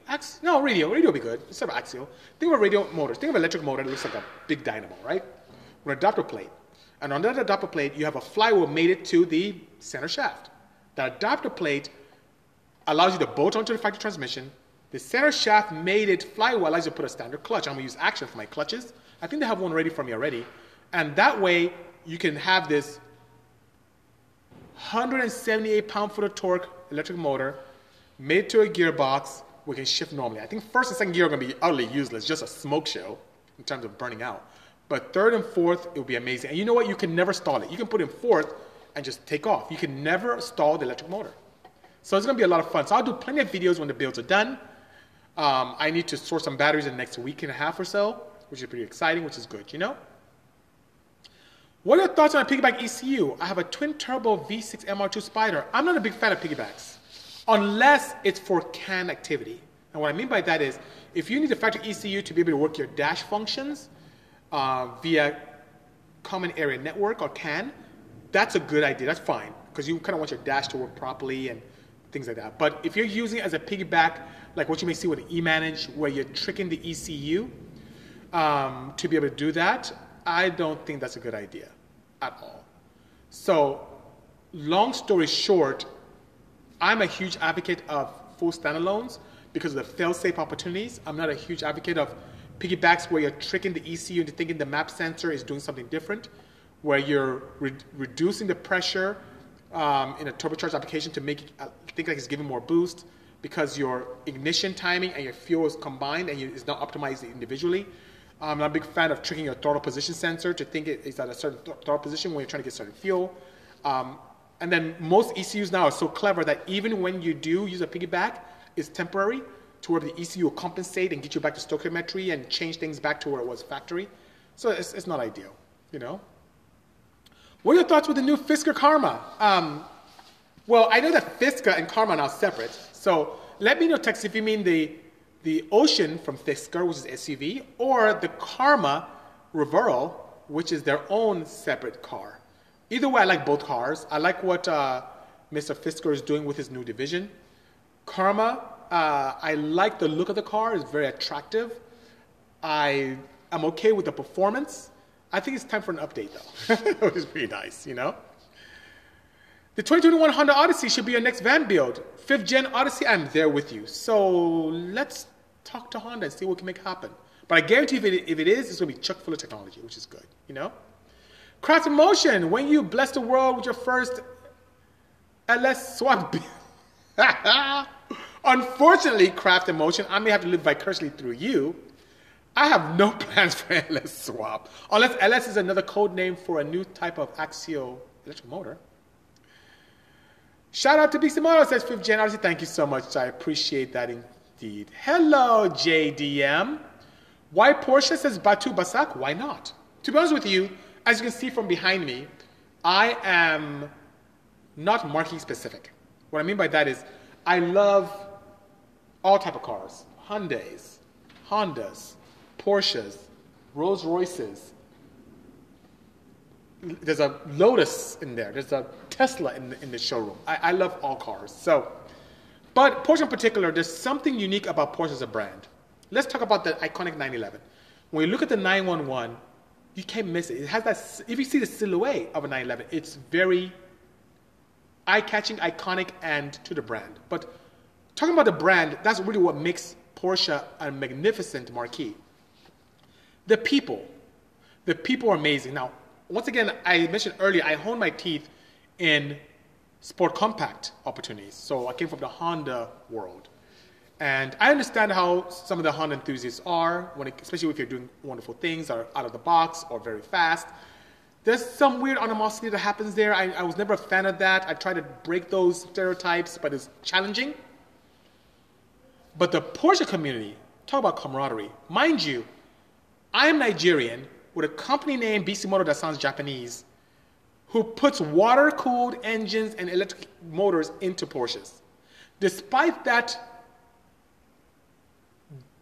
no, radio. Radio would be good. Instead of axial. Think of a radio motor. Think of an electric motor that looks like a big dynamo, right? With an adapter plate. And on that adapter plate, you have a flywheel mated to the center shaft. That adapter plate allows you to bolt onto the factory transmission. The center shaft mated flywheel allows you to put a standard clutch. I'm going to use Action for my clutches. I think they have one ready for me already. And that way, you can have this one hundred seventy-eight pound-foot of torque, electric motor, made to a gearbox, we can shift normally. I think first and second gear are going to be utterly useless, just a smoke show in terms of burning out. But third and fourth, it will be amazing. And you know what? You can never stall it. You can put in fourth and just take off. You can never stall the electric motor. So it's going to be a lot of fun. So I'll do plenty of videos when the builds are done. Um, I need to source some batteries in the next week and a half or so, which is pretty exciting, which is good, you know? What are your thoughts on a piggyback E C U? I have a twin-turbo V six M R two Spider. I'm not a big fan of piggybacks, unless it's for C A N activity. And what I mean by that is, if you need a factory E C U to be able to work your dash functions uh, via Common Area Network or C A N, that's a good idea, that's fine, because you kind of want your dash to work properly and things like that. But if you're using it as a piggyback, like what you may see with an E-Manage, where you're tricking the E C U um, to be able to do that, I don't think that's a good idea at all. So, long story short, I'm a huge advocate of full standalones because of the fail-safe opportunities. I'm not a huge advocate of piggybacks where you're tricking the E C U into thinking the map sensor is doing something different, where you're re reducing the pressure um, in a turbocharged application to make it uh, think like it's giving more boost because your ignition timing and your fuel is combined and you, it's not optimized individually. I'm not a big fan of tricking your throttle position sensor to think it's at a certain throttle position when you're trying to get certain fuel. Um, and then most E C Us now are so clever that even when you do use a piggyback, it's temporary to where the E C U will compensate and get you back to stoichiometry and change things back to where it was factory. So it's, it's not ideal, you know? What are your thoughts with the new Fisker Karma? Um, well, I know that Fisker and Karma are now separate. So let me know, Tex, if you mean the the Ocean from Fisker, which is S U V, or the Karma Reveral, which is their own separate car. Either way, I like both cars. I like what uh, Mister Fisker is doing with his new division. Karma, uh, I like the look of the car. It's very attractive. I am okay with the performance. I think it's time for an update, though. Which is pretty nice, you know? The twenty twenty-one Honda Odyssey should be your next van build. fifth gen Odyssey, I'm there with you. So let's talk to Honda and see what can make happen. But I guarantee if it, if it is, it's going to be chock full of technology, which is good, you know? Craft in Motion, when you bless the world with your first L S swap. Unfortunately, Craft in Motion, I may have to live vicariously through you. I have no plans for L S swap, unless L S is another code name for a new type of axial electric motor. Shout out to B C Moto, says fifth gen Odyssey. Thank you so much. I appreciate that indeed. Hello, J D M. Why Porsche, says Batu Basak? Why not? To be honest with you, as you can see from behind me, I am not marking specific. What I mean by that is I love all type of cars. Hyundais, Hondas, Porsches, Rolls-Royces. There's a Lotus in there. There's a Tesla in the, in the showroom. I, I love all cars. So, but Porsche in particular, there's something unique about Porsche as a brand. Let's talk about the iconic nine eleven. When you look at the nine one one, you can't miss it. It has that. If you see the silhouette of a nine eleven, it's very eye-catching, iconic, and to the brand. But talking about the brand, that's really what makes Porsche a magnificent marquee. The people. The people are amazing. Now, once again, I mentioned earlier, I honed my teeth in sport compact opportunities. So I came from the Honda world. And I understand how some of the Honda enthusiasts are, when it, especially if you're doing wonderful things, are out of the box or very fast. There's some weird animosity that happens there. I, I was never a fan of that. I tried to break those stereotypes, but it's challenging. But the Porsche community, talk about camaraderie. Mind you, I am Nigerian, with a company named B C Motor that sounds Japanese, who puts water-cooled engines and electric motors into Porsches. Despite that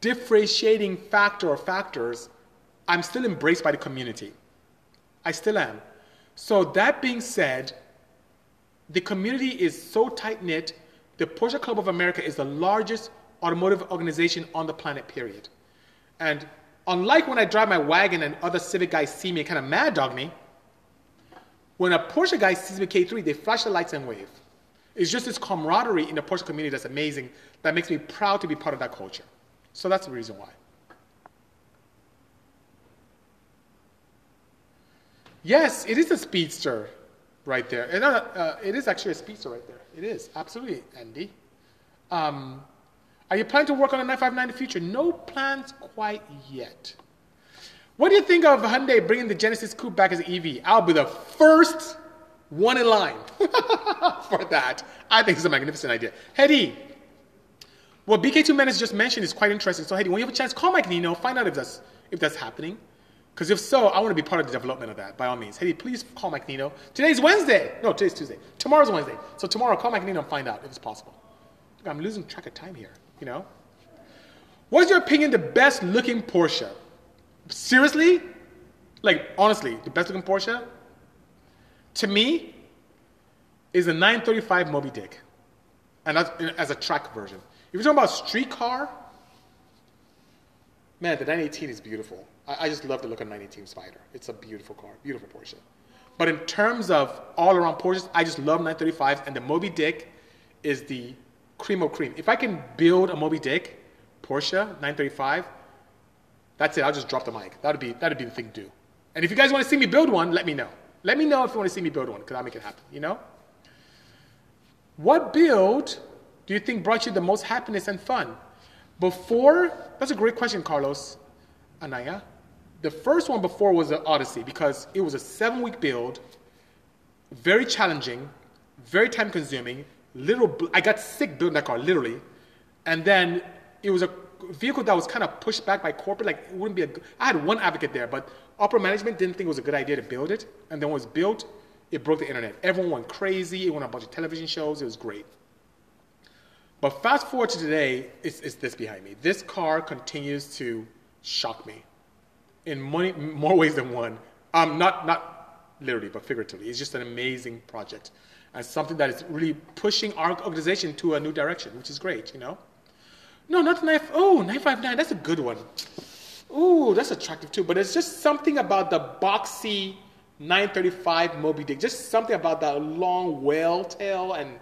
differentiating factor or factors, I'm still embraced by the community. I still am. So that being said, the community is so tight-knit, the Porsche Club of America is the largest automotive organization on the planet, period. And unlike when I drive my wagon and other Civic guys see me and kind of mad dog me, when a Porsche guy sees me K three, they flash the lights and wave. It's just this camaraderie in the Porsche community that's amazing, that makes me proud to be part of that culture. So that's the reason why. Yes, it is a speedster. right there. And, uh, uh, it is actually a speedster right there. It is, absolutely, Andy. Um, are you planning to work on a nine five nine in the future? No plans quite yet. What do you think of Hyundai bringing the Genesis Coupe back as an E V? I'll be the first one in line for that. I think it's a magnificent idea. Hedy, what B K two Menace just mentioned is quite interesting. So Hedy, when you have a chance, call Mike Nino, find out if that's, if that's happening. Because if so, I want to be part of the development of that, by all means. Hedy, please call Mike Nino. Today's Wednesday. No, today's Tuesday. Tomorrow's Wednesday. So tomorrow, call Mike Nino and find out if it's possible. I'm losing track of time here, you know? What is your opinion the best looking Porsche? Seriously? Like, honestly, the best looking Porsche, to me, is the nine thirty-five Moby Dick. And that's as a track version. If you're talking about street car, man, the nine eighteen is beautiful. I, I just love the look of nine eighteen Spider. It's a beautiful car, beautiful Porsche. But in terms of all around Porsches, I just love nine thirty-fives, and the Moby Dick is the cream of cream. If I can build a Moby Dick Porsche nine thirty-five, that's it. I'll just drop the mic. That'd be, that'd be the thing to do. And if you guys want to see me build one, let me know. Let me know if you want to see me build one, because I'll make it happen, you know? What build do you think brought you the most happiness and fun? Before, that's a great question, Carlos Anaya. The first one before was the Odyssey, because it was a seven-week build, very challenging, very time-consuming, little, I got sick building that car, literally. And then it was a vehicle that was kind of pushed back by corporate, like it wouldn't be a good, I had one advocate there, but upper management didn't think it was a good idea to build it, and then when it was built, it broke the internet. Everyone went crazy, it won a bunch of television shows, it was great. But fast forward to today, it's, it's this behind me. This car continues to shock me in many, more ways than one. Um, not, not literally, but figuratively. It's just an amazing project, and something that is really pushing our organization to a new direction, which is great, you know? No, not nine. Oh, nine five nine. That's a good one. Ooh, that's attractive too. But it's just something about the boxy nine thirty-five Moby Dick. Just something about that long whale tail and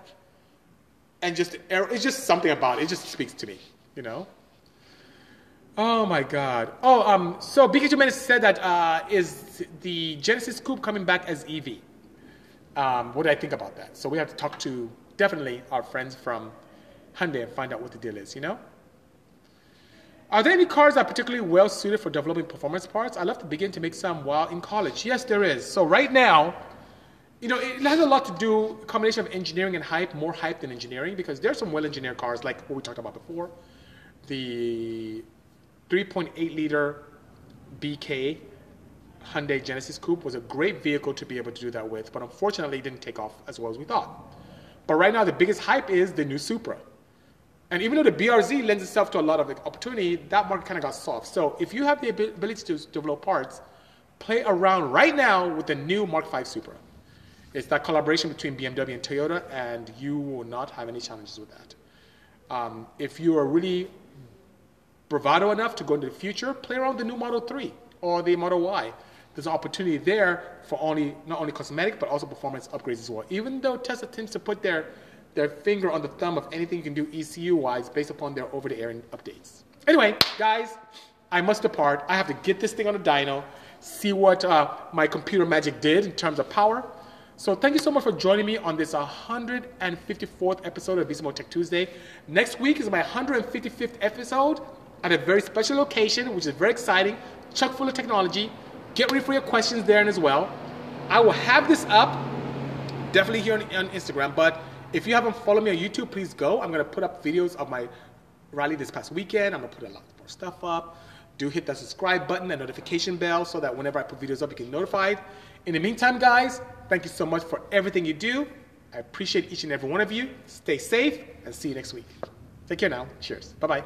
and just it's just something about it. It just speaks to me, you know. Oh my God. Oh, um. So B K two Menace said that uh, is the Genesis Coupe coming back as E V? Um, what do I think about that? So we have to talk to definitely our friends from Hyundai and find out what the deal is, you know. Are there any cars that are particularly well suited for developing performance parts? I love to begin to make some while in college. Yes, there is. So right now, you know, it has a lot to do, a combination of engineering and hype, more hype than engineering, because there's some well-engineered cars like what we talked about before. The three point eight liter B K Hyundai Genesis Coupe was a great vehicle to be able to do that with, but unfortunately it didn't take off as well as we thought. But right now the biggest hype is the new Supra. And even though the B R Z lends itself to a lot of opportunity, that market kind of got soft. So if you have the ability to develop parts, play around right now with the new Mark five Supra. It's that collaboration between B M W and Toyota, and you will not have any challenges with that. Um, if you are really bravado enough to go into the future, play around with the new Model three or the Model Y. There's an opportunity there for only not only cosmetic, but also performance upgrades as well. Even though Tesla tends to put their their finger on the thumb of anything you can do E C U-wise based upon their over-the-air updates. Anyway, guys, I must depart. I have to get this thing on the dyno, see what uh, my computer magic did in terms of power. So thank you so much for joining me on this one hundred fifty-fourth episode of B C Motor Tech Tuesday. Next week is my one hundred fifty-fifth episode at a very special location, which is very exciting, chock full of technology. Get ready for your questions there as well. I will have this up, definitely here on, on Instagram, but if you haven't followed me on YouTube, please go. I'm going to put up videos of my rally this past weekend. I'm going to put a lot more stuff up. Do hit that subscribe button and notification bell so that whenever I put videos up, you get notified. In the meantime, guys, thank you so much for everything you do. I appreciate each and every one of you. Stay safe and see you next week. Take care now. Cheers. Bye-bye.